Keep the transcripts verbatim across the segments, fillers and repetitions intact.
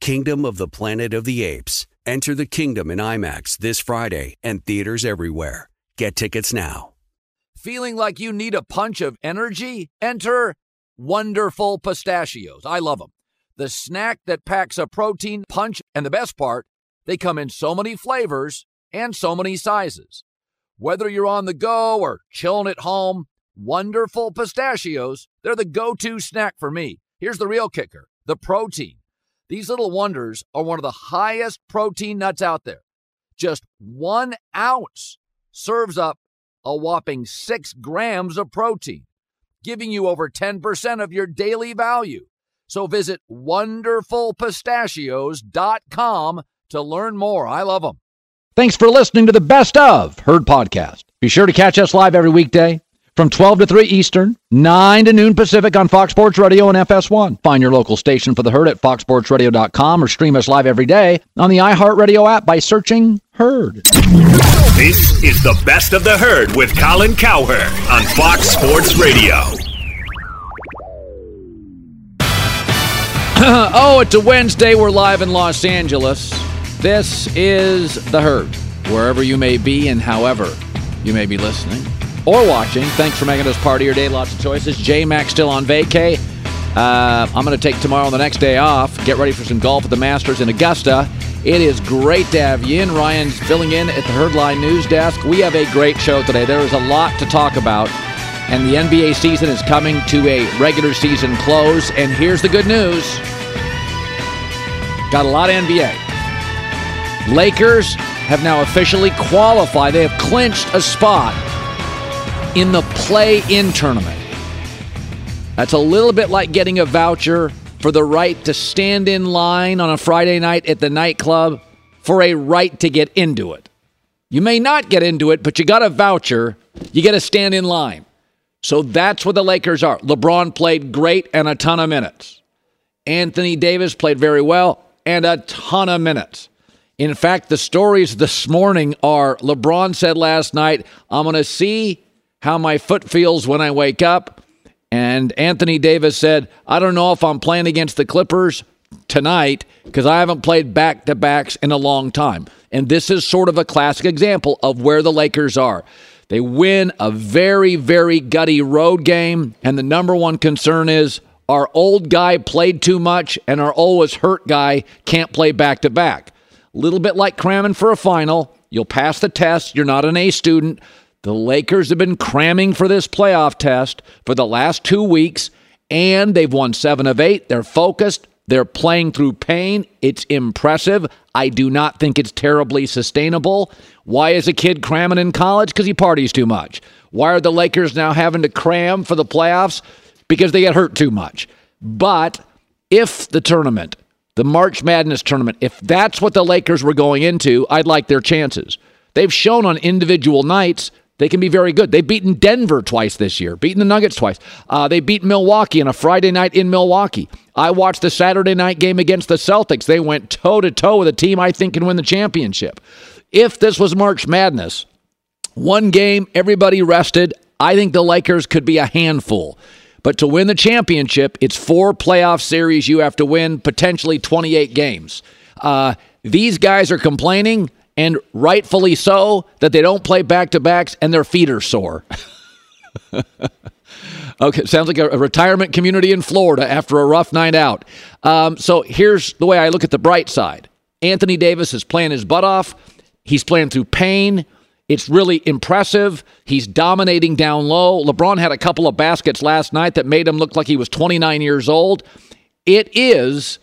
Kingdom of the Planet of the Apes. Enter the kingdom in IMAX this Friday and theaters everywhere. Get tickets now. Feeling like you need a punch of energy? Enter Wonderful Pistachios. I love them. The snack that packs a protein punch, and the best part, they come in so many flavors and so many sizes. Whether you're on the go or chilling at home, Wonderful Pistachios, they're the go-to snack for me. Here's the real kicker, the protein. These little wonders are one of the highest protein nuts out there. Just one ounce serves up a whopping six grams of protein, giving you over ten percent of your daily value. So visit wonderful pistachios dot com to learn more. I love them. Thanks for listening to the Best of Herd Podcast. Be sure to catch us live every weekday from twelve to three Eastern, nine to noon Pacific on Fox Sports Radio and F S one. Find your local station for The Herd at fox sports radio dot com or stream us live every day on the iHeartRadio app by searching Herd. This is the Best of The Herd with Colin Cowherd on Fox Sports Radio. Oh, it's a Wednesday. We're live in Los Angeles. This is The Herd, wherever you may be and however you may be listening or watching. Thanks for making us part of your day. Lots of choices. J-Mac still on vacay. Uh, I'm going to take tomorrow and the next day off. Get ready for some golf at the Masters in Augusta. It is great to have you in. Ryan's filling in at the Herdline News Desk. We have a great show today. There is a lot to talk about, and the N B A season is coming to a regular season close. And here's the good news. Got a lot of N B A. Lakers have now officially qualified. They have clinched a spot in the play-in tournament. That's a little bit like getting a voucher for the right to stand in line on a Friday night at the nightclub for a right to get into it. You may not get into it, but you got a voucher. You get to stand in line. So that's what the Lakers are. LeBron played great and a ton of minutes. Anthony Davis played very well and a ton of minutes. In fact, the stories this morning are LeBron said last night, I'm going to see how my foot feels when I wake up. And Anthony Davis said, I don't know if I'm playing against the Clippers tonight because I haven't played back-to-backs in a long time. And this is sort of a classic example of where the Lakers are. They win a very, very gutty road game, and the number one concern is our old guy played too much and our always hurt guy can't play back-to-back. A little bit like cramming for a final. You'll pass the test. You're not an A student. The Lakers have been cramming for this playoff test for the last two weeks, and they've won seven of eight. They're focused. They're playing through pain. It's impressive. I do not think it's terribly sustainable. Why is a kid cramming in college? Because he parties too much. Why are the Lakers now having to cram for the playoffs? Because they get hurt too much. But if the tournament, the March Madness tournament, if that's what the Lakers were going into, I'd like their chances. They've shown on individual nights they can be very good. They've beaten Denver twice this year, beaten the Nuggets twice. Uh, they beat Milwaukee on a Friday night in Milwaukee. I watched the Saturday night game against the Celtics. They went toe-to-toe with a team I think can win the championship. If this was March Madness, one game, everybody rested. I think the Lakers could be a handful. But to win the championship, it's four playoff series you have to win, potentially twenty-eight games. Uh, these guys are complaining, and rightfully so, that they don't play back-to-backs and their feet are sore. Okay, sounds like a retirement community in Florida after a rough night out. Um, so here's the way I look at the bright side. Anthony Davis is playing his butt off. He's playing through pain. It's really impressive. He's dominating down low. LeBron had a couple of baskets last night that made him look like he was twenty-nine years old. It is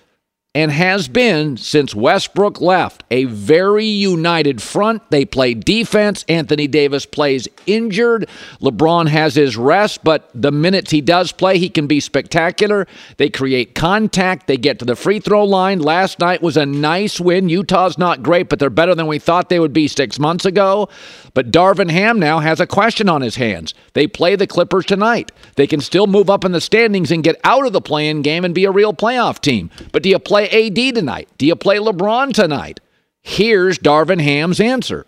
and has been since Westbrook left a very united front. They play defense. Anthony Davis plays injured. LeBron has his rest, but the minutes he does play, he can be spectacular. They create contact. They get to the free throw line. Last night was a nice win. Utah's not great, but they're better than we thought they would be six months ago. But Darvin Ham now has a question on his hands. They play the Clippers tonight. They can still move up in the standings and get out of the play-in game and be a real playoff team. But do you play A D tonight? Do you play LeBron tonight? Here's Darvin Ham's answer.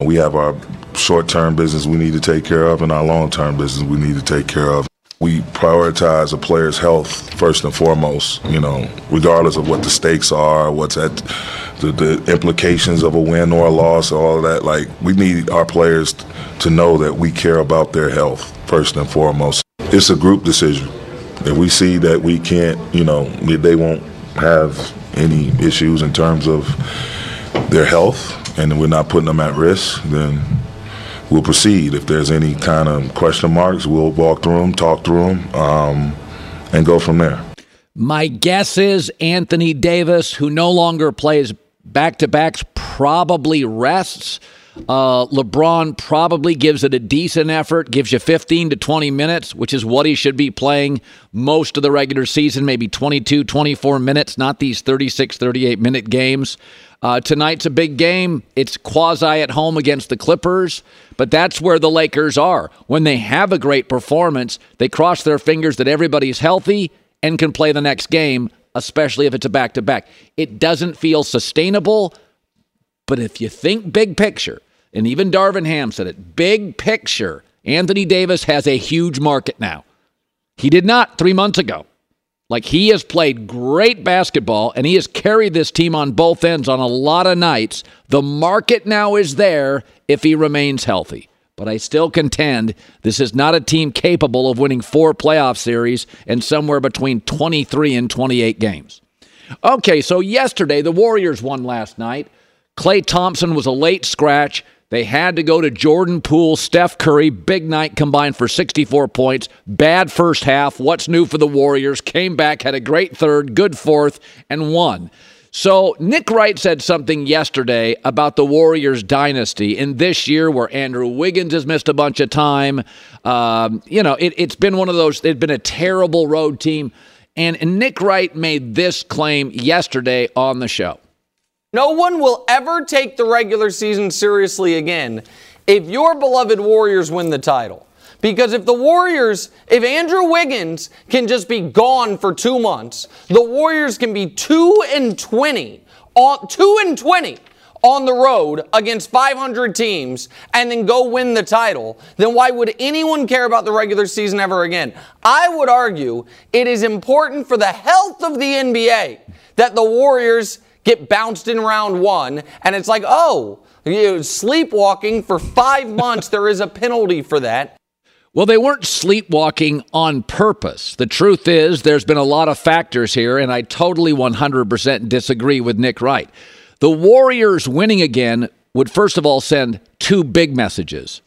We have our short-term business we need to take care of and our long-term business we need to take care of. We prioritize a player's health first and foremost, you know, regardless of what the stakes are, what's at the, the implications of a win or a loss, all of that. Like, we need our players to know that we care about their health first and foremost. It's a group decision. If we see that we can't, you know, they won't have any issues in terms of their health and we're not putting them at risk, then we'll proceed. If there's any kind of question marks, we'll walk through them, talk through them, um, and go from there. My guess is Anthony Davis, who no longer plays back-to-backs, probably rests. Uh, LeBron probably gives it a decent effort, gives you fifteen to twenty minutes, which is what he should be playing most of the regular season, maybe twenty-two, twenty-four minutes, not these thirty-six, thirty-eight minute games. Uh, tonight's a big game. It's quasi at home against the Clippers, but that's where the Lakers are. When they have a great performance, they cross their fingers that everybody's healthy and can play the next game, especially if it's a back-to-back. It doesn't feel sustainable. But if you think big picture, and even Darvin Ham said it, big picture, Anthony Davis has a huge market now. He did not three months ago. Like, he has played great basketball, and he has carried this team on both ends on a lot of nights. The market now is there if he remains healthy. But I still contend this is not a team capable of winning four playoff series and somewhere between twenty-three and twenty-eight games. Okay, so yesterday, the Warriors won last night. Klay Thompson was a late scratch. They had to go to Jordan Poole, Steph Curry. Big night, combined for sixty-four points. Bad first half. What's new for the Warriors? Came back, had a great third, good fourth, and won. So Nick Wright said something yesterday about the Warriors dynasty. And this year, where Andrew Wiggins has missed a bunch of time, um, you know, it, it's been one of those, it's been a terrible road team. And, and Nick Wright made this claim yesterday on the show. No one will ever take the regular season seriously again if your beloved Warriors win the title. Because if the Warriors, if Andrew Wiggins can just be gone for two months, the Warriors can be two and twenty on two and twenty on the road against five hundred teams and then go win the title, then why would anyone care about the regular season ever again? I would argue it is important for the health of the N B A that the Warriors get bounced in round one, and it's like, oh, you know, sleepwalking for five months, there is a penalty for that. Well, they weren't sleepwalking on purpose. The truth is there's been a lot of factors here, and I totally one hundred percent disagree with Nick Wright. The Warriors winning again would, first of all, send two big messages.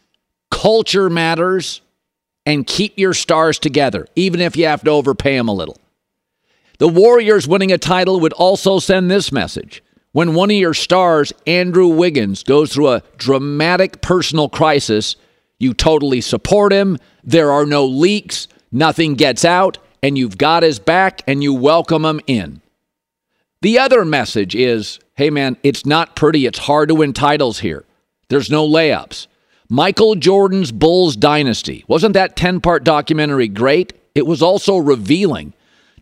Culture matters, and keep your stars together, even if you have to overpay them a little. The Warriors winning a title would also send this message. When one of your stars, Andrew Wiggins, goes through a dramatic personal crisis, you totally support him, there are no leaks, nothing gets out, and you've got his back, and you welcome him in. The other message is, hey man, it's not pretty, it's hard to win titles here. There's no layups. Michael Jordan's Bulls dynasty. Wasn't that ten-part documentary great? It was also revealing.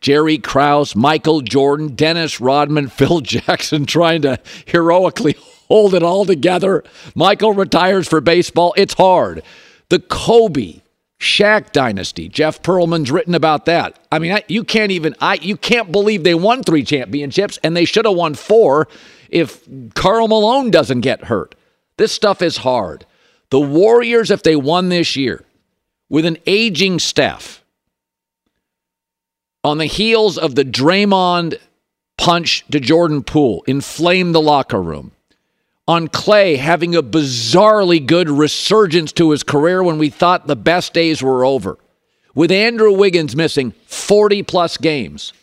Jerry Krause, Michael Jordan, Dennis Rodman, Phil Jackson trying to heroically hold it all together. Michael retires for baseball. It's hard. The Kobe, Shaq dynasty. Jeff Pearlman's written about that. I mean, I, you can't even, I you can't believe they won three championships, and they should have won four if Karl Malone doesn't get hurt. This stuff is hard. The Warriors, if they won this year, with an aging Steph, on the heels of the Draymond punch to Jordan Poole, inflame the locker room. On Clay having a bizarrely good resurgence to his career when we thought the best days were over. With Andrew Wiggins missing forty-plus games,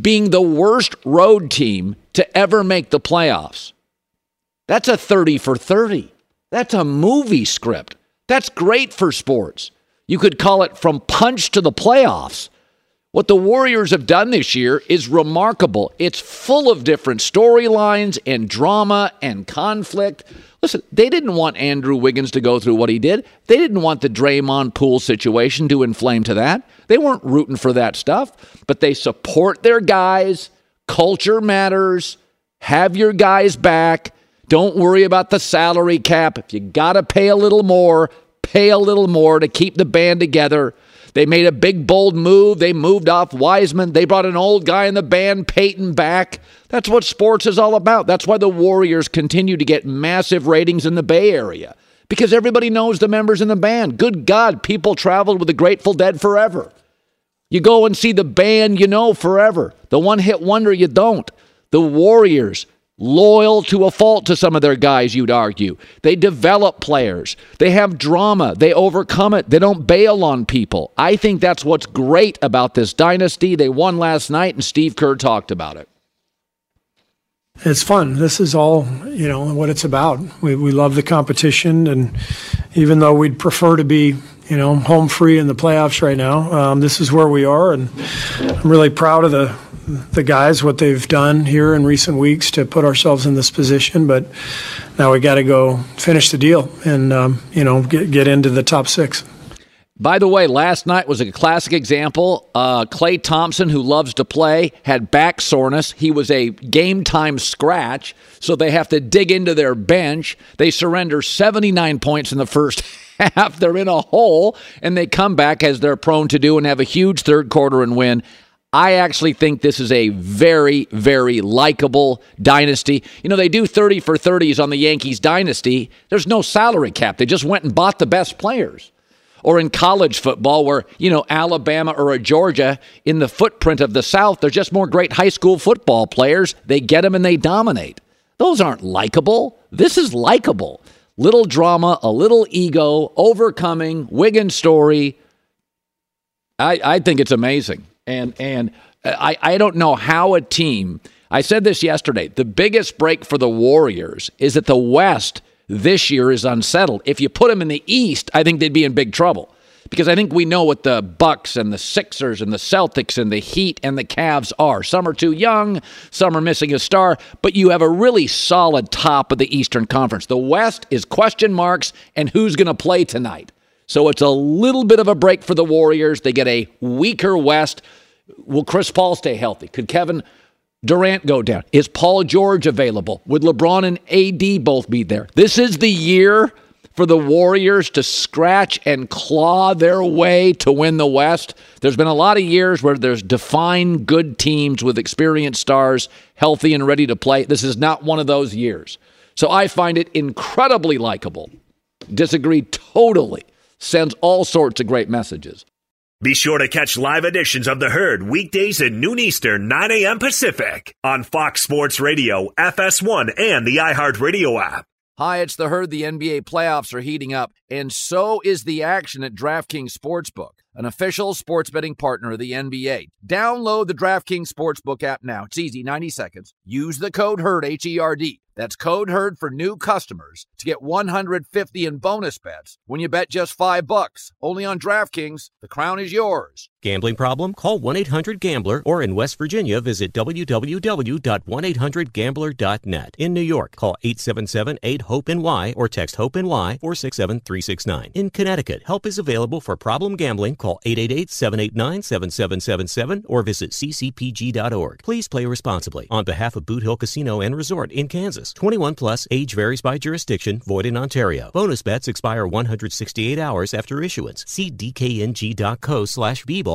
being the worst road team to ever make the playoffs. That's a thirty for thirty. That's a movie script. That's great for sports. You could call it From Punch to the Playoffs. What the Warriors have done this year is remarkable. It's full of different storylines and drama and conflict. Listen, they didn't want Andrew Wiggins to go through what he did. They didn't want the Draymond Poole situation to inflame to that. They weren't rooting for that stuff, but they support their guys. Culture matters. Have your guys back. Don't worry about the salary cap. If you got to pay a little more, pay a little more to keep the band together. They made a big, bold move. They moved off Wiseman. They brought an old guy in the band, Peyton, back. That's what sports is all about. That's why the Warriors continue to get massive ratings in the Bay Area, because everybody knows the members in the band. Good God, people traveled with the Grateful Dead forever. You go and see the band you know forever. The one-hit wonder you don't. The Warriors, loyal to a fault to some of their guys, you'd argue. They develop players. They have drama. They overcome it. They don't bail on people. I think that's what's great about this dynasty. They won last night, and Steve Kerr talked about it. It's fun. This is all, you know, what it's about. We we love the competition, and even though we'd prefer to be, you know, home free in the playoffs right now, um, this is where we are, and I'm really proud of the the guys, what they've done here in recent weeks to put ourselves in this position. But now we got to go finish the deal and, um, you know, get, get into the top six. By the way, last night was a classic example. Uh, Klay Thompson, who loves to play, had back soreness. He was a game-time scratch, so they have to dig into their bench. They surrender seventy-nine points in the first half. They're in a hole, and they come back, as they're prone to do, and have a huge third quarter and win. I actually think this is a very, very likable dynasty. You know, they do thirty for thirties on the Yankees dynasty. There's no salary cap. They just went and bought the best players. Or in college football where, you know, Alabama or a Georgia, in the footprint of the South, they're just more great high school football players. They get them and they dominate. Those aren't likable. This is likable. Little drama, a little ego, overcoming, Wiggins story. I, I think it's amazing. And and I, I don't know how a team, I said this yesterday, the biggest break for the Warriors is that the West this year is unsettled. If you put them in the East, I think they'd be in big trouble, because I think we know what the Bucks and the Sixers and the Celtics and the Heat and the Cavs are. Some are too young, some are missing a star, but you have a really solid top of the Eastern Conference. The West is question marks and who's going to play tonight. So it's a little bit of a break for the Warriors. They get a weaker West. Will Chris Paul stay healthy? Could Kevin Durant go down? Is Paul George available? Would LeBron and A D both be there? This is the year for the Warriors to scratch and claw their way to win the West. There's been a lot of years where there's defined good teams with experienced stars, healthy and ready to play. This is not one of those years. So I find it incredibly likable. Disagree totally. Sends all sorts of great messages. Be sure to catch live editions of The Herd weekdays at noon Eastern, nine a.m. Pacific on Fox Sports Radio, F S one, and the iHeartRadio app. Hi, it's The Herd. The N B A playoffs are heating up, and so is the action at DraftKings Sportsbook, an official sports betting partner of the N B A. Download the DraftKings Sportsbook app now. It's easy, ninety seconds. Use the code HERD, H E R D. That's code HERD for new customers to get one hundred fifty in bonus bets when you bet just five bucks. Only on DraftKings. The crown is yours. Gambling problem? Call one eight hundred gambler or in West Virginia, visit w w w dot one eight hundred gambler dot net. In New York, call eight seven seven eight hope N Y or text HOPE-NY four six seven three six nine. In Connecticut, help is available for problem gambling. Call eight eight eight seven eight nine seven seven seven seven or visit c c p g dot org. Please play responsibly. On behalf of Boot Hill Casino and Resort in Kansas, twenty-one plus, age varies by jurisdiction, void in Ontario. Bonus bets expire one hundred sixty-eight hours after issuance. See dkng.co slash bball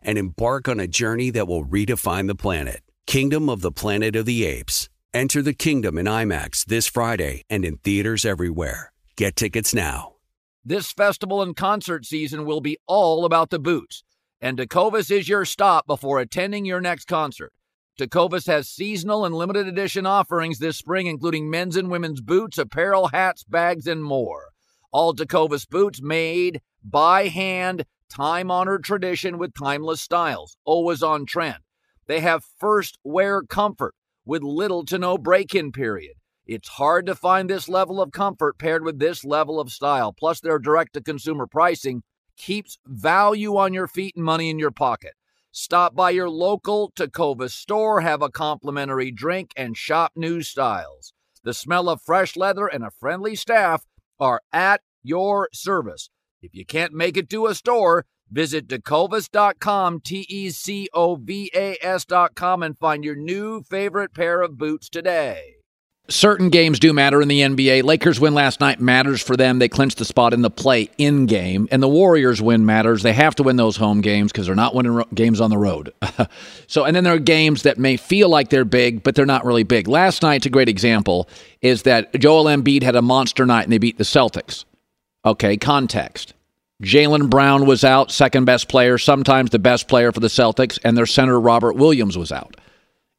and embark on a journey that will redefine the planet. Kingdom of the Planet of the Apes. Enter the kingdom in IMAX this Friday and in theaters everywhere. Get tickets now. This festival and concert season will be all about the boots, and Tecovas is your stop before attending your next concert. Tecovas has seasonal and limited edition offerings this spring, including men's and women's boots, apparel, hats, bags, and more. All Tecovas boots made by hand, time-honored tradition with timeless styles, always on trend. They have first wear comfort with little to no break-in period. It's hard to find this level of comfort paired with this level of style. Plus, their direct-to-consumer pricing keeps value on your feet and money in your pocket. Stop by your local Tecovas store, have a complimentary drink, and shop new styles. The smell of fresh leather and a friendly staff are at your service. If you can't make it to a store, visit Tecovas dot com, T E C O V A S dot com, and find your new favorite pair of boots today. Certain games do matter in the N B A. Lakers' win last night matters for them. They clinched the spot in the play-in game. And the Warriors' win matters. They have to win those home games because they're not winning ro- games on the road. So, and then there are games that may feel like they're big, but they're not really big. Last night's a great example is that Joel Embiid had a monster night and they beat the Celtics. Okay, context. Jaylen Brown was out, second best player, sometimes the best player for the Celtics, and their center Robert Williams was out.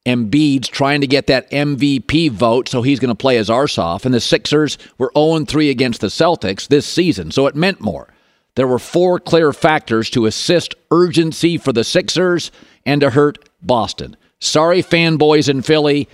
Embiid's trying to get that M V P vote, so he's going to play his arse off. And the Sixers were oh and three against the Celtics this season, so it meant more. There were four clear factors to assist urgency for the Sixers and to hurt Boston. Sorry, fanboys in Philly.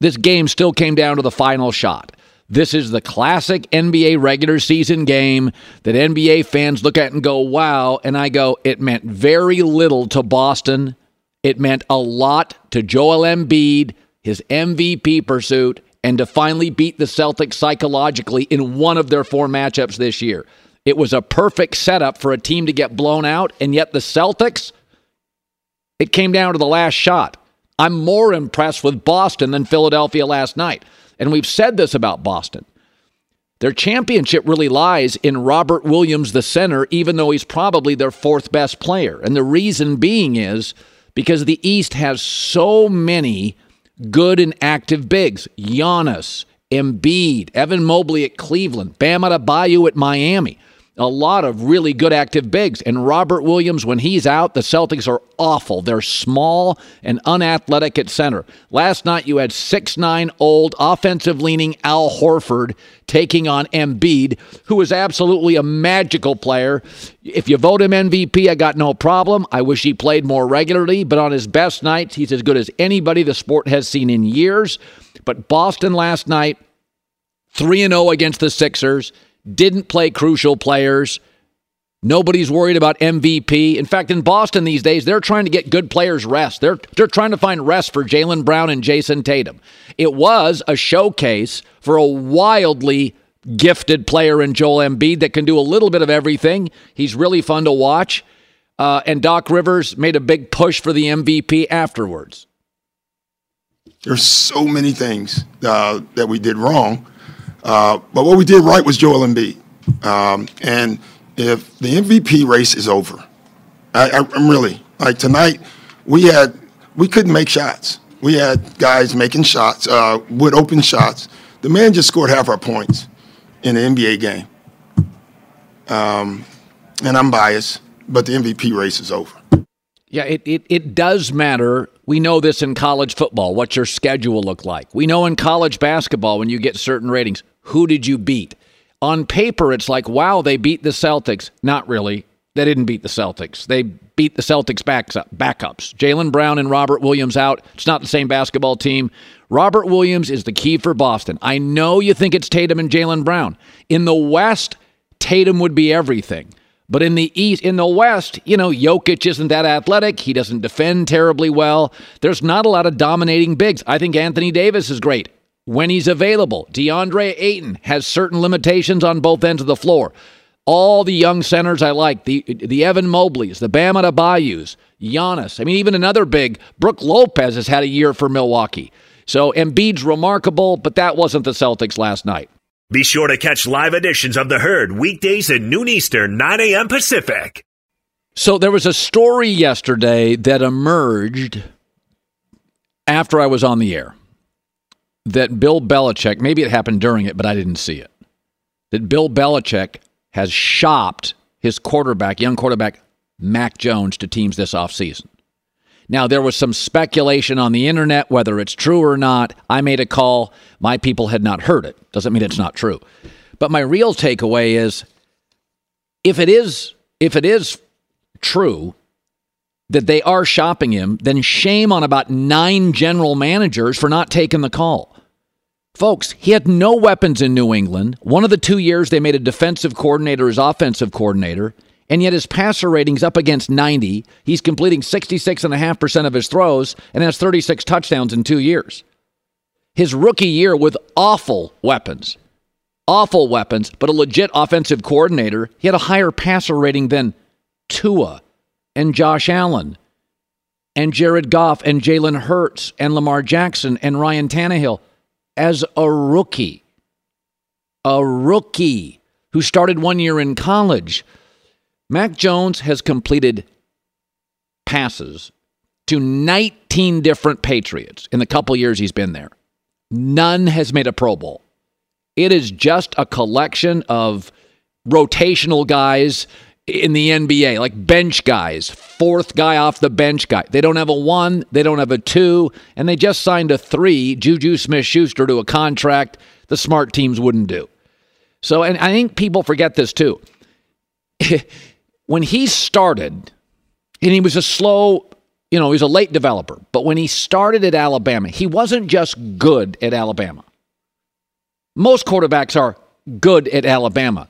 This game still came down to the final shot. This is the classic N B A regular season game that N B A fans look at and go, wow. And I go, it meant very little to Boston. It meant a lot to Joel Embiid, his M V P pursuit, and to finally beat the Celtics psychologically in one of their four matchups this year. It was a perfect setup for a team to get blown out, and yet the Celtics, it came down to the last shot. I'm more impressed with Boston than Philadelphia last night. And we've said this about Boston. Their championship really lies in Robert Williams, the center, even though he's probably their fourth best player. And the reason being is because the East has so many good and active bigs. Giannis, Embiid, Evan Mobley at Cleveland, Bam Adebayo at Miami. A lot of really good active bigs. And Robert Williams, when he's out, the Celtics are awful. They're small and unathletic at center. Last night, you had six nine old, offensive-leaning Al Horford taking on Embiid, who is absolutely a magical player. If you vote him M V P, I got no problem. I wish he played more regularly, but on his best nights, he's as good as anybody the sport has seen in years. But Boston last night, three and oh against the Sixers, didn't play crucial players. Nobody's worried about M V P. In fact, in Boston these days, they're trying to get good players rest. They're they're trying to find rest for Jaylen Brown and Jason Tatum. It was a showcase for a wildly gifted player in Joel Embiid that can do a little bit of everything. He's really fun to watch. Uh, and Doc Rivers made a big push for the M V P afterwards. There's so many things uh, that we did wrong. Uh, but what we did right was Joel Embiid. Um, and if the M V P race is over, I, I, I'm really, like tonight, we had, we couldn't make shots. We had guys making shots, uh, would open shots. The man just scored half our points in the N B A game. Um, and I'm biased, but the M V P race is over. Yeah, it, it, it does matter. We know this in college football, what your schedule looked like. We know in college basketball when you get certain ratings, who did you beat? On paper, it's like, wow, they beat the Celtics. Not really. They didn't beat the Celtics. They beat the Celtics backs up, backups. Jaylen Brown and Robert Williams out. It's not the same basketball team. Robert Williams is the key for Boston. I know you think it's Tatum and Jaylen Brown. In the West, Tatum would be everything. But in the East, in the West, you know, Jokic isn't that athletic. He doesn't defend terribly well. There's not a lot of dominating bigs. I think Anthony Davis is great when he's available. DeAndre Ayton has certain limitations on both ends of the floor. All the young centers I like, the the Evan Mobleys, the Bam Adebayos, Giannis. I mean, even another big, Brook Lopez has had a year for Milwaukee. So Embiid's remarkable, but that wasn't the Celtics last night. Be sure to catch live editions of The Herd weekdays at noon Eastern, nine a.m. Pacific. So there was a story yesterday that emerged after I was on the air that Bill Belichick, maybe it happened during it, but I didn't see it, that Bill Belichick has shopped his quarterback, young quarterback, Mac Jones, to teams this offseason. Now, there was some speculation on the internet, whether it's true or not. I made a call. My people had not heard it. Doesn't mean it's not true. But my real takeaway is, if it is, if it is true that they are shopping him, then shame on about nine general managers for not taking the call. Folks, he had no weapons in New England. One of the two years they made a defensive coordinator his offensive coordinator. And yet his passer rating's up against ninety. He's completing sixty-six point five percent of his throws and has thirty-six touchdowns in two years. His rookie year with awful weapons. Awful weapons, but a legit offensive coordinator. He had a higher passer rating than Tua and Josh Allen and Jared Goff and Jalen Hurts and Lamar Jackson and Ryan Tannehill as a rookie. A rookie who started one year in college. Mac Jones has completed passes to nineteen different Patriots in the couple years he's been there. None has made a Pro Bowl. It is just a collection of rotational guys in the N B A, like bench guys, fourth guy off the bench guy. They don't have a one, they don't have a two, and they just signed a three, Juju Smith-Schuster, to a contract the smart teams wouldn't do. So, and I think people forget this too. When he started, and he was a slow, you know, he was a late developer, but when he started at Alabama, he wasn't just good at Alabama. Most quarterbacks are good at Alabama.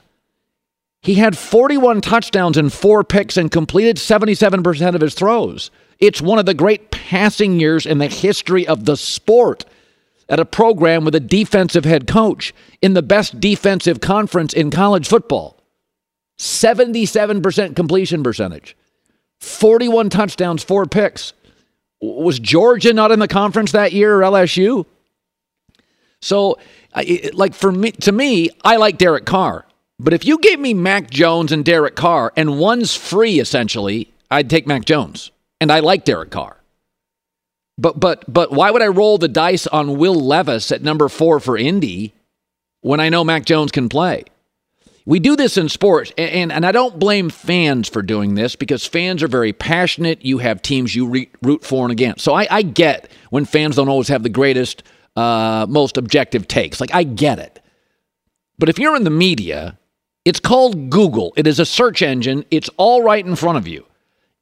He had forty-one touchdowns and four picks and completed seventy-seven percent of his throws. It's one of the great passing years in the history of the sport at a program with a defensive head coach in the best defensive conference in college football. seventy-seven percent completion percentage, forty-one touchdowns, four picks. Was Georgia not in the conference that year, or L S U? So, like, for me, to me, I like Derek Carr. But if you gave me Mac Jones and Derek Carr, and one's free, essentially, I'd take Mac Jones. And I like Derek Carr. But but but why would I roll the dice on Will Levis at number four for Indy when I know Mac Jones can play? We do this in sports, and, and, and I don't blame fans for doing this because fans are very passionate. You have teams you re- root for and against. So I, I get when fans don't always have the greatest, uh, most objective takes. Like, I get it. But if you're in the media, it's called Google. It is a search engine. It's all right in front of you.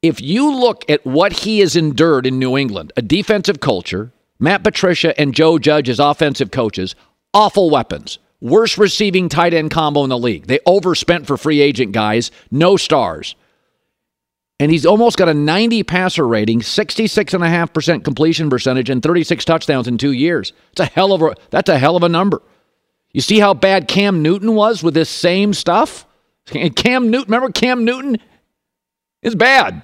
If you look at what he has endured in New England, a defensive culture, Matt Patricia and Joe Judge as offensive coaches, awful weapons. Worst receiving tight end combo in the league. They overspent for free agent guys. No stars. And he's almost got a ninety passer rating, sixty-six point five percent completion percentage, and thirty-six touchdowns in two years. It's a hell of a, that's a hell of a number. You see how bad Cam Newton was with this same stuff? Cam Newton, remember Cam Newton? It's bad.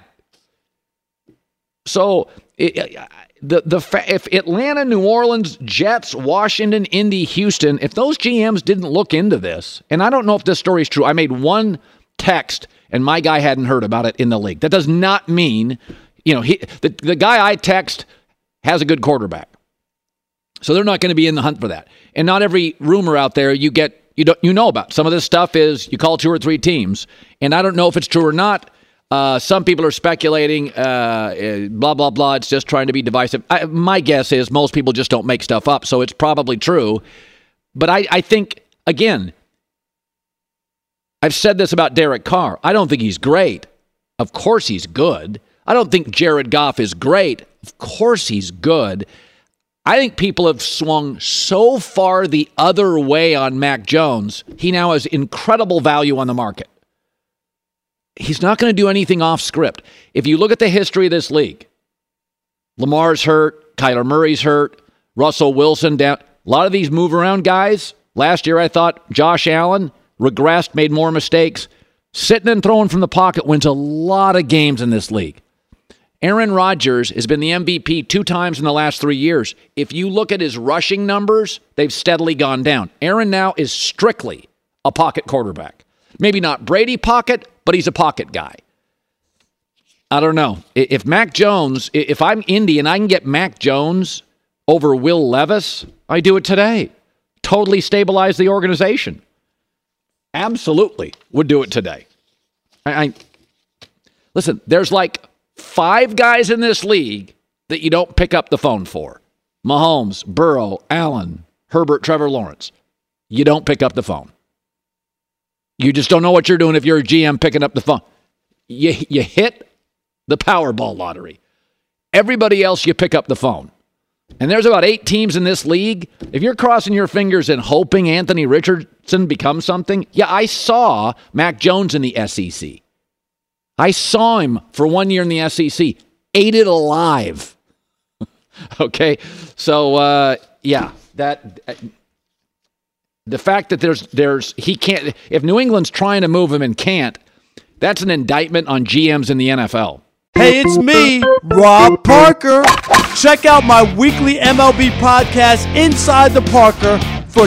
So, it, the the fa- if Atlanta, New Orleans, Jets, Washington, Indy, Houston, if those G Ms didn't look into this, and I don't know if this story is true. I made one text, and my guy hadn't heard about it in the league. That does not mean, you know, he, the, the guy I text has a good quarterback. So they're not going to be in the hunt for that. And not every rumor out there you get, you don't, you know about. Some of this stuff is you call two or three teams, and I don't know if it's true or not. Uh, some people are speculating, uh, blah, blah, blah. It's just trying to be divisive. I, my guess is most people just don't make stuff up, so it's probably true. But I, I think, again, I've said this about Derek Carr. I don't think he's great. Of course he's good. I don't think Jared Goff is great. Of course he's good. I think people have swung so far the other way on Mac Jones, he now has incredible value on the market. He's not going to do anything off script. If you look at the history of this league, Lamar's hurt, Kyler Murray's hurt, Russell Wilson down. A lot of these move-around guys, last year I thought Josh Allen regressed, made more mistakes. Sitting and throwing from the pocket wins a lot of games in this league. Aaron Rodgers has been the M V P two times in the last three years. If you look at his rushing numbers, they've steadily gone down. Aaron now is strictly a pocket quarterback. Maybe not Brady pocket, but he's a pocket guy. I don't know. If Mac Jones, if I'm Indy and I can get Mac Jones over Will Levis, I do it today. Totally stabilize the organization. Absolutely would do it today. I, I listen, there's like five guys in this league that you don't pick up the phone for. Mahomes, Burrow, Allen, Herbert, Trevor Lawrence. You don't pick up the phone. You just don't know what you're doing if you're a G M picking up the phone. You, you hit the Powerball lottery. Everybody else, you pick up the phone. And there's about eight teams in this league. If you're crossing your fingers and hoping Anthony Richardson becomes something, yeah, I saw Mac Jones in the S E C. I saw him for one year in the S E C. Ate it alive. Okay? So, uh, yeah, that... Uh, the fact that there's, there's, he can't, if New England's trying to move him and can't, that's an indictment on G Ms in the N F L. Hey, it's me, Rob Parker. Check out my weekly M L B podcast, Inside the Parker, for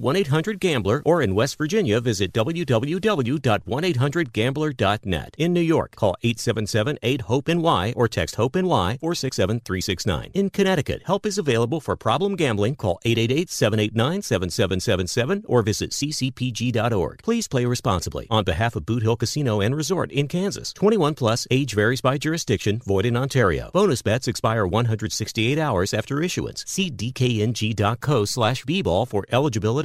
one eight hundred gambler, or in West Virginia, visit w w w dot one eight hundred gambler dot net. In New York, call eight seven seven eight hope N Y or text HOPE-NY four six seven three six nine. In Connecticut, help is available for problem gambling. Call eight eight eight seven eight nine seven seven seven seven or visit c c p g dot org. Please play responsibly. On behalf of Boot Hill Casino and Resort in Kansas, twenty-one plus, age varies by jurisdiction, void in Ontario. Bonus bets expire one hundred sixty-eight hours after issuance. See dkng.co slash bball for eligibility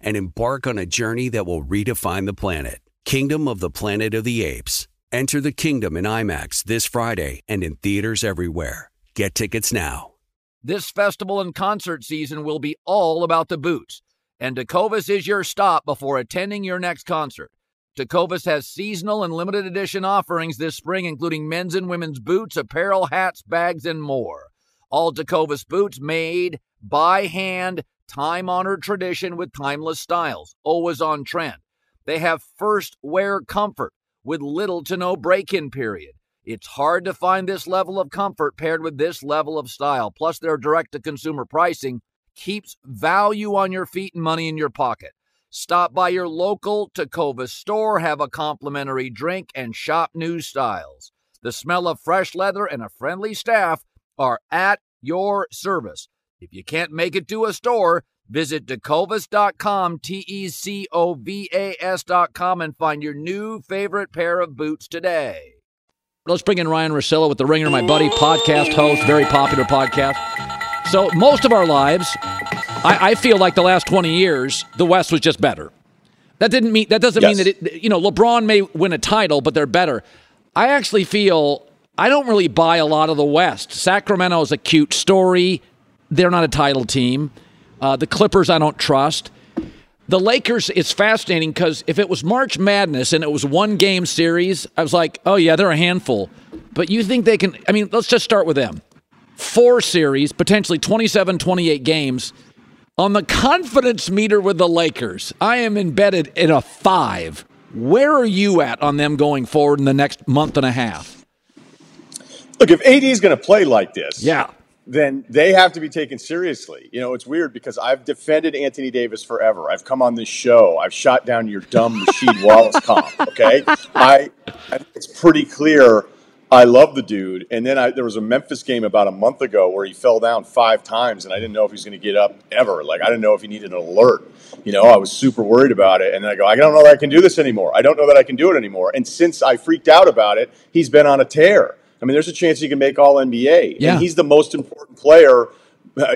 and embark on a journey that will redefine the planet. Kingdom of the Planet of the Apes. Enter the kingdom in IMAX this Friday and in theaters everywhere. Get tickets now. This festival and concert season will be all about the boots, and Tecovas is your stop before attending your next concert. Tecovas has seasonal and limited edition offerings this spring, including men's and women's boots, apparel, hats, bags, and more. All Tecovas boots made by hand, time-honored tradition with timeless styles, always on trend. They have first wear comfort with little to no break-in period. It's hard to find this level of comfort paired with this level of style. Plus, their direct-to-consumer pricing keeps value on your feet and money in your pocket. Stop by your local Tecovas store, have a complimentary drink, and shop new styles. The smell of fresh leather and a friendly staff are at your service. If you can't make it to a store, visit tecovas dot com, T E C O V A S dot com, and find your new favorite pair of boots today. Let's bring in Ryen Russillo with The Ringer, my buddy, podcast host, very popular podcast. So most of our lives, I, I feel like the last twenty years, the West was just better. That didn't mean that doesn't yes. mean that it, you know, LeBron may win a title, but they're better. I actually feel I don't really buy a lot of the West. Sacramento is a cute story. They're not a title team. Uh, the Clippers I don't trust. the Lakers, it's fascinating because if it was March Madness and it was one game series, I was like, oh, yeah, they're a handful. But you think they can – I mean, let's just start with them. Four series, potentially twenty-seven, twenty-eight games. On the confidence meter with the Lakers, I am embedded in a five. Where are you at on them going forward in the next month and a half? Look, if A D is going to play like this, yeah, then they have to be taken seriously. You know, it's weird because I've defended Anthony Davis forever. I've come on this show. I've shot down your dumb Rasheed Wallace comp, okay? I, I it's pretty clear I love the dude. And then I, there was a Memphis game about a month ago where he fell down five times, and I didn't know if he was going to get up ever. Like, I didn't know if he needed an alert. You know, I was super worried about it. And then I go, I don't know that I can do this anymore. I don't know that I can do it anymore. And since I freaked out about it, he's been on a tear. I mean, there's a chance he can make All N B A. Yeah. And he's the most important player,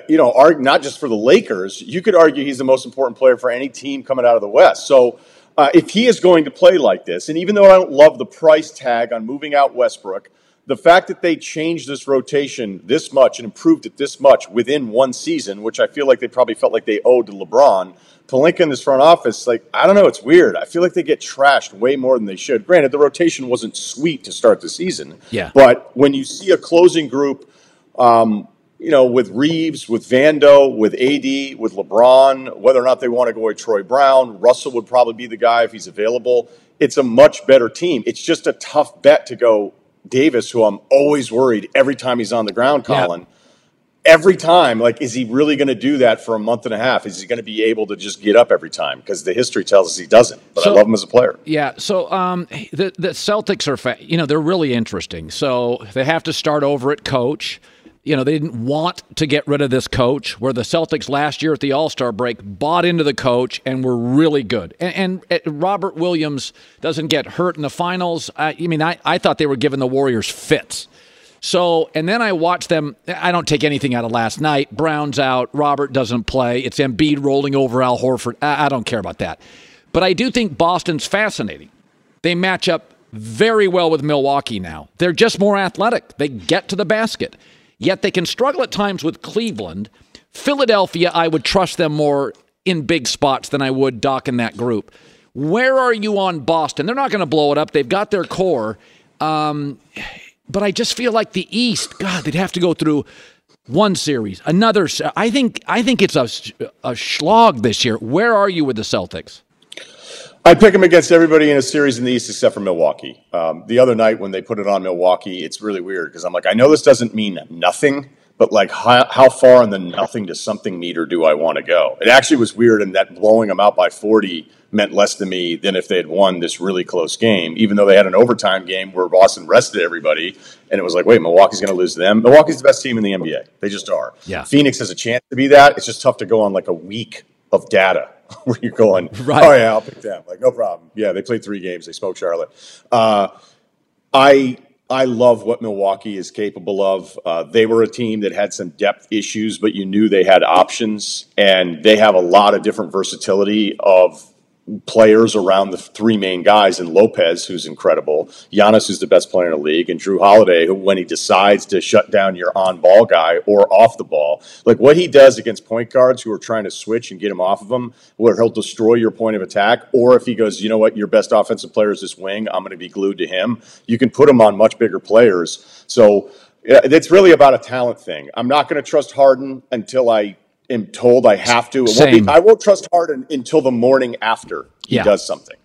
you know, not just for the Lakers. You could argue he's the most important player for any team coming out of the West. So, Uh, if he is going to play like this, and even though I don't love the price tag on moving out Westbrook, the fact that they changed this rotation this much and improved it this much within one season, which I feel like they probably felt like they owed to LeBron, Pelinka in this front office, like, I don't know, it's weird. I feel like they get trashed way more than they should. Granted, the rotation wasn't sweet to start the season, yeah. But when you see a closing group um, – you know, with Reeves, with Vando, with A D, with LeBron, whether or not they want to go with Troy Brown, Russell would probably be the guy if he's available. It's a much better team. It's just a tough bet to go Davis, who I'm always worried every time he's on the ground, Colin. Yeah. Every time, like, is he really going to do that for a month and a half? Is he going to be able to just get up every time? Because the history tells us he doesn't. But so, I love him as a player. Yeah, so um, the, the Celtics are, fa- you know, they're really interesting. So they have to start over at coach. You know, they didn't want to get rid of this coach, where the Celtics last year at the All-Star break bought into the coach and were really good. And, and Robert Williams doesn't get hurt in the finals. I, I mean, I, I thought they were giving the Warriors fits. So, and then I watched them. I don't take anything out of last night. Brown's out. Robert doesn't play. It's Embiid rolling over Al Horford. I, I don't care about that. But I do think Boston's fascinating. They match up very well with Milwaukee now. They're just more athletic. They get to the basket. Yet they can struggle at times with Cleveland. Philadelphia, I would trust them more in big spots than I would Doc in that group. Where are you on Boston? They're not going to blow it up. They've got their core. Um, but I just feel like the East, God, they'd have to go through one series, another. I think I think it's a, a slog this year. Where are you with the Celtics? I pick them against everybody in a series in the East except for Milwaukee. Um, the other night when they put it on Milwaukee, it's really weird because I'm like, I know this doesn't mean nothing, but like how, how far on the nothing to something meter do I want to go? It actually was weird in that blowing them out by forty meant less to me than if they had won this really close game, even though they had an overtime game where Boston rested everybody, and it was like, wait, Milwaukee's going to lose to them? Milwaukee's the best team in the N B A. They just are. Yeah. Phoenix has a chance to be that. It's just tough to go on like a week of data where you're going, right. Oh, yeah, I'll pick them. Like, no problem. Yeah, they played three games. They smoked Charlotte. Uh, I I love what Milwaukee is capable of. Uh, they were a team that had some depth issues, but you knew they had options, and they have a lot of different versatility of players around the three main guys, and Lopez, who's incredible, Giannis, who's the best player in the league, and Drew Holiday, who, when he decides to shut down your on-ball guy or off the ball, like what he does against point guards who are trying to switch and get him off of them, where he'll destroy your point of attack, or if he goes, you know what, your best offensive player is this wing, I'm going to be glued to him, you can put him on much bigger players. So it's really about a talent thing. I'm not going to trust Harden until I am told I have to. It won't be, I won't trust Harden until the morning after he yeah. does something.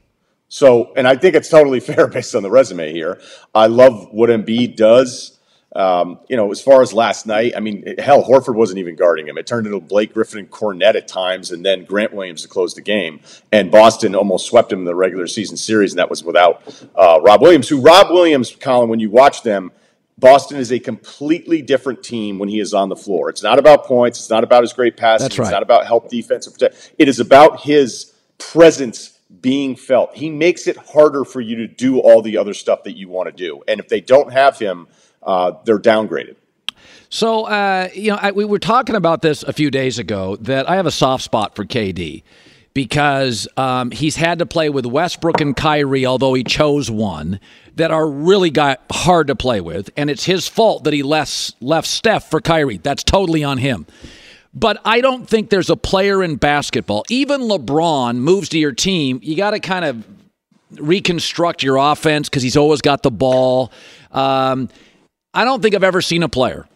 So, and I think it's totally fair based on the resume here. I love what Embiid does. Um, you know, as far as last night, I mean, hell, Horford wasn't even guarding him. It turned into Blake Griffin and Cornette at times, and then Grant Williams to close the game. And Boston almost swept him in the regular season series, and that was without uh, Rob Williams. Who Rob Williams, Colin, when you watch them, Boston is a completely different team when he is on the floor. It's not about points. It's not about his great passing. That's right. It's not about help defense or protect. It is about his presence being felt. He makes it harder for you to do all the other stuff that you want to do. And if they don't have him, uh, they're downgraded. So, uh, you know, I, we were talking about this a few days ago that I have a soft spot for K D because um, he's had to play with Westbrook and Kyrie, although he chose one, that are really got hard to play with, and it's his fault that he left, left Steph for Kyrie. That's totally on him. But I don't think there's a player in basketball. Even LeBron moves to your team. You got to kind of reconstruct your offense because he's always got the ball. Um, I don't think I've ever seen a player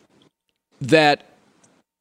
that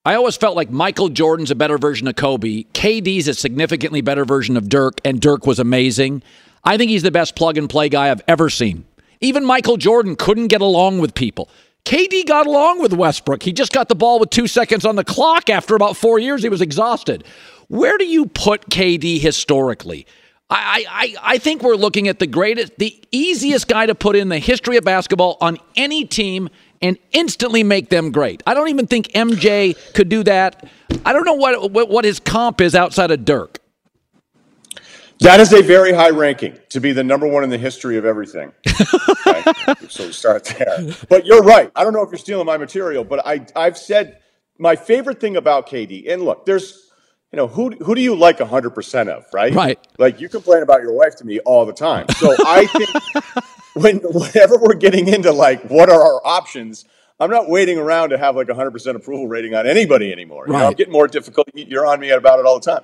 I always felt like Michael Jordan's a better version of Kobe. K D's a significantly better version of Dirk, and Dirk was amazing. I think he's the best plug-and-play guy I've ever seen. Even Michael Jordan couldn't get along with people. K D got along with Westbrook. He just got the ball with two seconds on the clock after about four years. He was exhausted. Where do you put K D historically? I I, I think we're looking at the greatest, the easiest guy to put in the history of basketball on any team and instantly make them great. I don't even think M J could do that. I don't know what what, what his comp is outside of Dirk. That is a very high ranking to be the number one in the history of everything. Okay. So we start there. But you're right. I don't know if you're stealing my material, but I, I've said my favorite thing about K D, and look, there's, you know, who who do you like one hundred percent of, right? Right. Like you complain about your wife to me all the time. So I think when whenever we're getting into like what are our options, I'm not waiting around to have like one hundred percent approval rating on anybody anymore. Right. You know, I'm getting more difficult. You're on me about it all the time.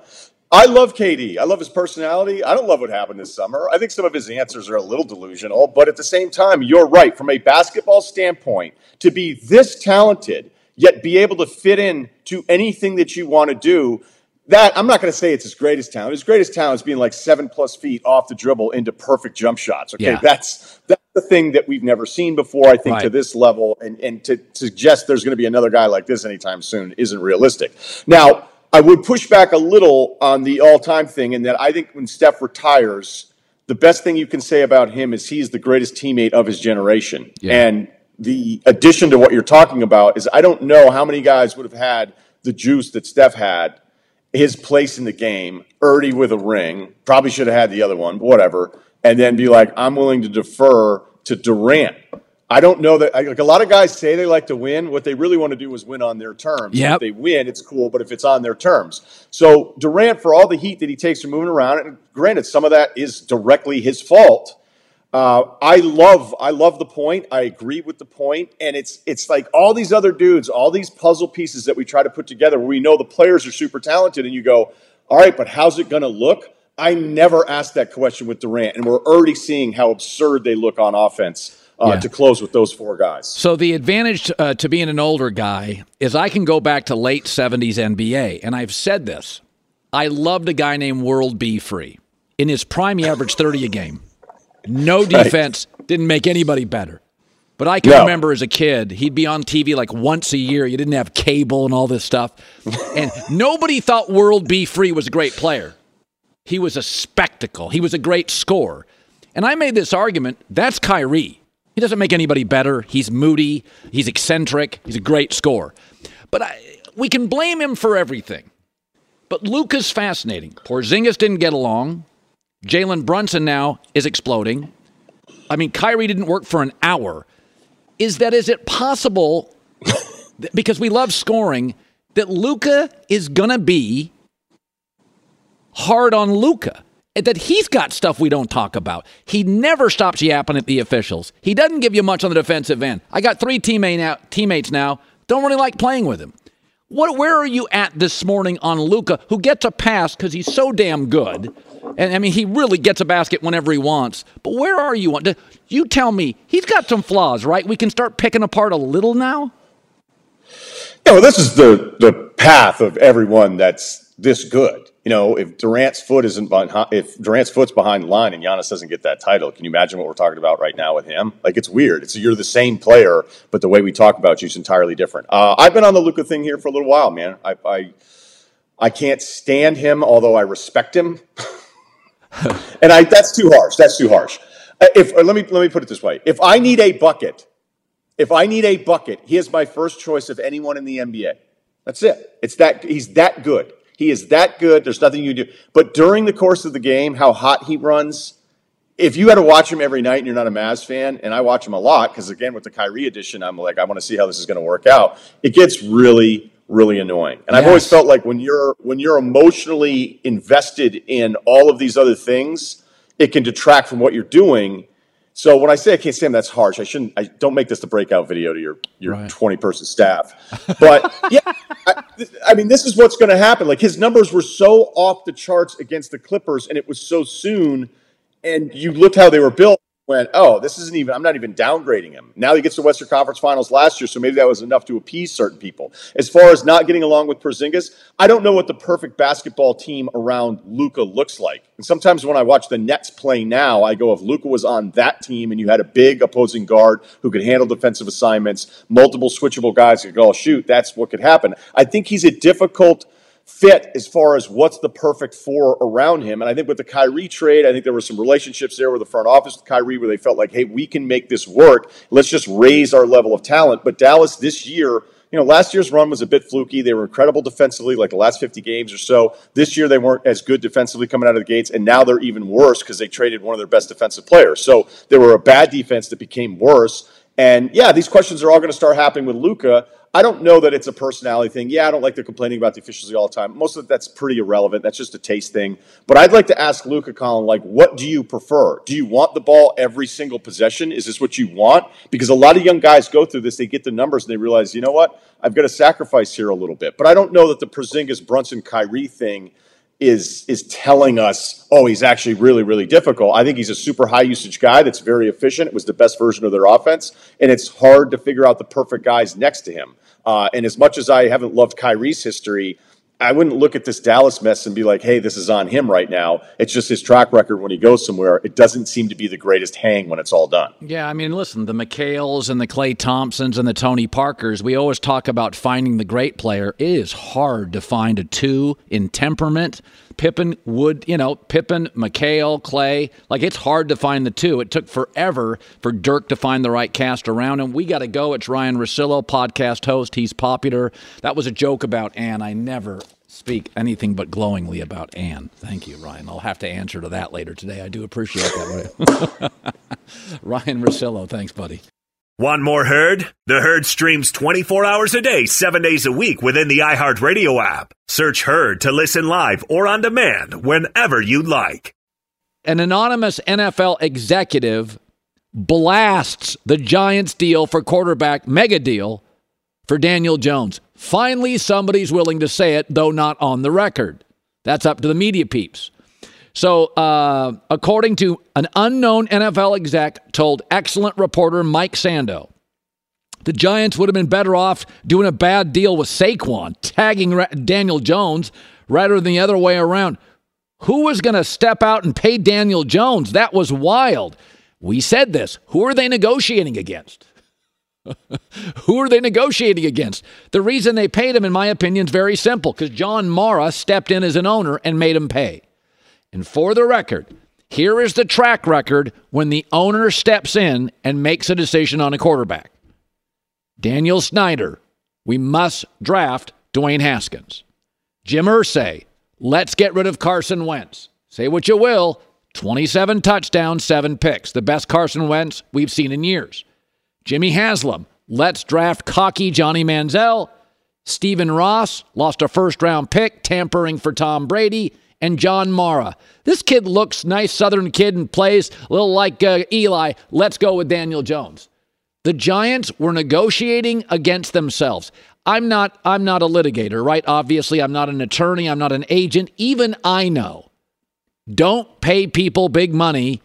I love K D. I love his personality. I don't love what happened this summer. I think some of his answers are a little delusional, but at the same time, you're right. From a basketball standpoint, to be this talented, yet be able to fit in to anything that you want to do, that I'm not going to say it's his greatest talent. His greatest talent is being like seven plus feet off the dribble into perfect jump shots. Okay, yeah. that's that's the thing that we've never seen before, I think, right. to this level. And, and to, to suggest there's going to be another guy like this anytime soon isn't realistic. Now, I would push back a little on the all-time thing in that I think when Steph retires, the best thing you can say about him is he's the greatest teammate of his generation. Yeah. And the addition to what you're talking about is I don't know how many guys would have had the juice that Steph had, his place in the game, Erdy with a ring, probably should have had the other one, but whatever, and then be like, I'm willing to defer to Durant. I don't know that like a lot of guys say they like to win. What they really want to do is win on their terms. Yep. If they win, it's cool, but if it's on their terms. So Durant, for all the heat that he takes from moving around, and granted, some of that is directly his fault. Uh, I love I love the point. I agree with the point. And it's it's like all these other dudes, all these puzzle pieces that we try to put together where we know the players are super talented, and you go, all right, but how's it going to look? I never asked that question with Durant, and we're already seeing how absurd they look on offense. Uh, yeah. To close with those four guys. So the advantage uh, to being an older guy is I can go back to late seventies N B A, and I've said this. I loved a guy named World B. Free. In his prime, he averaged thirty a game. No defense, right. Didn't make anybody better. But I can no. remember as a kid, he'd be on T V like once a year. You didn't have cable and all this stuff. And nobody thought World B. Free was a great player. He was a spectacle. He was a great scorer. And I made this argument, that's Kyrie. He doesn't make anybody better. He's moody. He's eccentric. He's a great scorer. But I, we can blame him for everything. But Luka's fascinating. Porzingis didn't get along. Jalen Brunson now is exploding. I mean, Kyrie didn't work for an hour. Is that, is it possible, because we love scoring, that Luka is going to be hard on Luka? That he's got stuff we don't talk about. He never stops yapping at the officials. He doesn't give you much on the defensive end. I got three teammate now, teammates now. Don't really like playing with him. What? Where are you at this morning on Luka, who gets a pass because he's so damn good? And, I mean, he really gets a basket whenever he wants. But where are you? on? You tell me. He's got some flaws, right? We can start picking apart a little now? Yeah, well, this is the, the path of everyone that's this good. You know, if Durant's foot isn't behind, if Durant's foot's behind the line and Giannis doesn't get that title, can you imagine what we're talking about right now with him? Like, it's weird. It's you're the same player, but the way we talk about you is entirely different. Uh, I've been on the Luka thing here for a little while, man. I I, I can't stand him, although I respect him. and I that's too harsh. That's too harsh. If let me let me put it this way: if I need a bucket, if I need a bucket, he is my first choice of anyone in the N B A. That's it. It's that he's that good. He is that good. There's nothing you can do. But during the course of the game, how hot he runs, if you had to watch him every night and you're not a Mavs fan, and I watch him a lot because, again, with the Kyrie edition, I'm like, I want to see how this is going to work out. It gets really, really annoying. And yes. I've always felt like when you're when you're emotionally invested in all of these other things, it can detract from what you're doing. So when I say I can't stand him, that's harsh. I shouldn't. I don't make this the breakout video to your your right. twenty person staff. But yeah, I, I mean, this is what's going to happen. Like, his numbers were so off the charts against the Clippers, and it was so soon. And you looked how they were built. Went, oh, this isn't even. I'm not even downgrading him. Now he gets to the Western Conference Finals last year, so maybe that was enough to appease certain people. As far as not getting along with Porzingis, I don't know what the perfect basketball team around Luka looks like. And sometimes when I watch the Nets play now, I go, if Luka was on that team and you had a big opposing guard who could handle defensive assignments, multiple switchable guys who could all shoot, that's what could happen. I think he's a difficult fit as far as what's the perfect four around him. And I think with the Kyrie trade, I think there were some relationships there with the front office with Kyrie where they felt like, hey, we can make this work. Let's just raise our level of talent. But Dallas this year, you know, last year's run was a bit fluky. They were incredible defensively, like the last fifty games or so. This year they weren't as good defensively coming out of the gates, and now they're even worse because they traded one of their best defensive players. So they were a bad defense that became worse. And, yeah, these questions are all going to start happening with Luka. I don't know that it's a personality thing. Yeah, I don't like the complaining about the efficiency all the time. Most of that's pretty irrelevant. That's just a taste thing. But I'd like to ask Luka, Colin, like, what do you prefer? Do you want the ball every single possession? Is this what you want? Because a lot of young guys go through this. They get the numbers, and they realize, you know what? I've got to sacrifice here a little bit. But I don't know that the Porzingis, Brunson, Kyrie thing is is telling us, oh, he's actually really, really difficult. I think he's a super high-usage guy that's very efficient. It was the best version of their offense, and it's hard to figure out the perfect guys next to him. Uh, and as much as I haven't loved Kyrie's history, I wouldn't look at this Dallas mess and be like, hey, this is on him right now. It's just his track record when he goes somewhere. It doesn't seem to be the greatest hang when it's all done. Yeah, I mean, listen, the McHales and the Klay Thompsons and the Tony Parkers, we always talk about finding the great player. It is hard to find a two in temperament. Pippen would, you know, Pippen, McHale, Klay. Like, it's hard to find the two. It took forever for Dirk to find the right cast around him. We got to go. It's Ryen Russillo, podcast host. He's popular. That was a joke about Ann. I never speak anything but glowingly about Ann. Thank you, Ryen. I'll have to answer to that later today. I do appreciate that. Ryen Russillo, thanks, buddy. Want more Herd? The Herd streams twenty-four hours a day, seven days a week within the iHeartRadio app. Search Herd to listen live or on demand whenever you like. An anonymous N F L executive blasts the Giants deal for quarterback, mega deal for Daniel Jones. Finally, somebody's willing to say it, though not on the record. That's up to the media peeps. So, uh, according to an unknown N F L exec told excellent reporter Mike Sando, the Giants would have been better off doing a bad deal with Saquon, tagging Re- Daniel Jones, rather than the other way around. Who was going to step out and pay Daniel Jones? That was wild. We said this. Who are they negotiating against? Who are they negotiating against? The reason they paid him, in my opinion, is very simple, because John Mara stepped in as an owner and made him pay. And for the record, here is the track record when the owner steps in and makes a decision on a quarterback. Daniel Snyder, we must draft Dwayne Haskins. Jim Irsay, let's get rid of Carson Wentz. Say what you will, twenty-seven touchdowns, seven picks. The best Carson Wentz we've seen in years. Jimmy Haslam, let's draft cocky Johnny Manziel. Stephen Ross lost a first-round pick, tampering for Tom Brady. And John Mara. This kid looks nice, Southern kid, and plays a little like uh, Eli. Let's go with Daniel Jones. The Giants were negotiating against themselves. I'm not, I'm not a litigator, right? Obviously, I'm not an attorney. I'm not an agent. Even I know. Don't pay people big money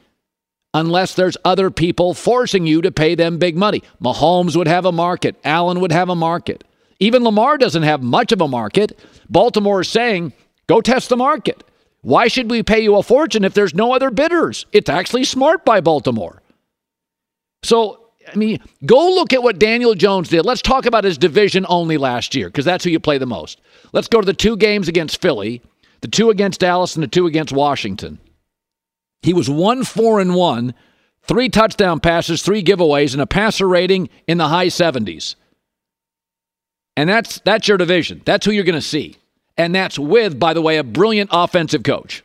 unless there's other people forcing you to pay them big money. Mahomes would have a market. Allen would have a market. Even Lamar doesn't have much of a market. Baltimore is saying, go test the market. Why should we pay you a fortune if there's no other bidders? It's actually smart by Baltimore. So, I mean, go look at what Daniel Jones did. Let's talk about his division only last year, because that's who you play the most. Let's go to the two games against Philly, the two against Dallas, and the two against Washington. He was one four and one, three touchdown passes, three giveaways, and a passer rating in the high seventies. And that's that's your division. That's who you're going to see. And that's with, by the way, a brilliant offensive coach.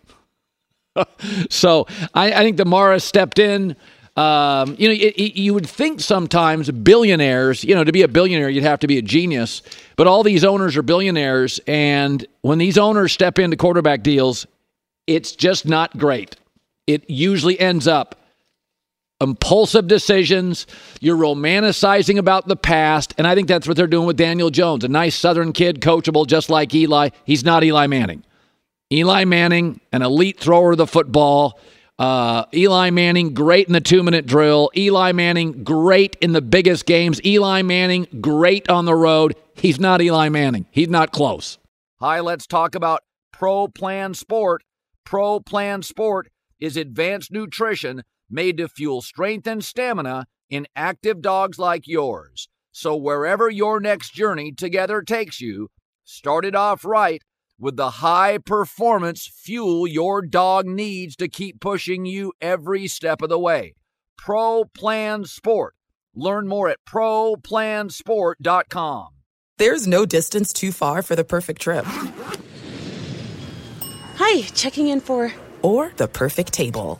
So I, I think Mara stepped in. Um, you know, it, it, you would think sometimes billionaires, you know, to be a billionaire, you'd have to be a genius. But all these owners are billionaires. And when these owners step into quarterback deals, it's just not great. It usually ends up impulsive decisions. You're romanticizing about the past, and I think that's what they're doing with Daniel Jones, a nice Southern kid, coachable, just like Eli. He's not Eli Manning. Eli Manning, an elite thrower of the football. Uh, Eli Manning, great in the two-minute drill. Eli Manning, great in the biggest games. Eli Manning, great on the road. He's not Eli Manning. He's not close. Hi, let's talk about Pro Plan Sport. Pro Plan Sport is advanced nutrition made to fuel strength and stamina in active dogs like yours. So wherever your next journey together takes you, start it off right with the high-performance fuel your dog needs to keep pushing you every step of the way. Pro Plan Sport. Learn more at pro plan sport dot com. There's no distance too far for the perfect trip. Hi, checking in for... Or the perfect table.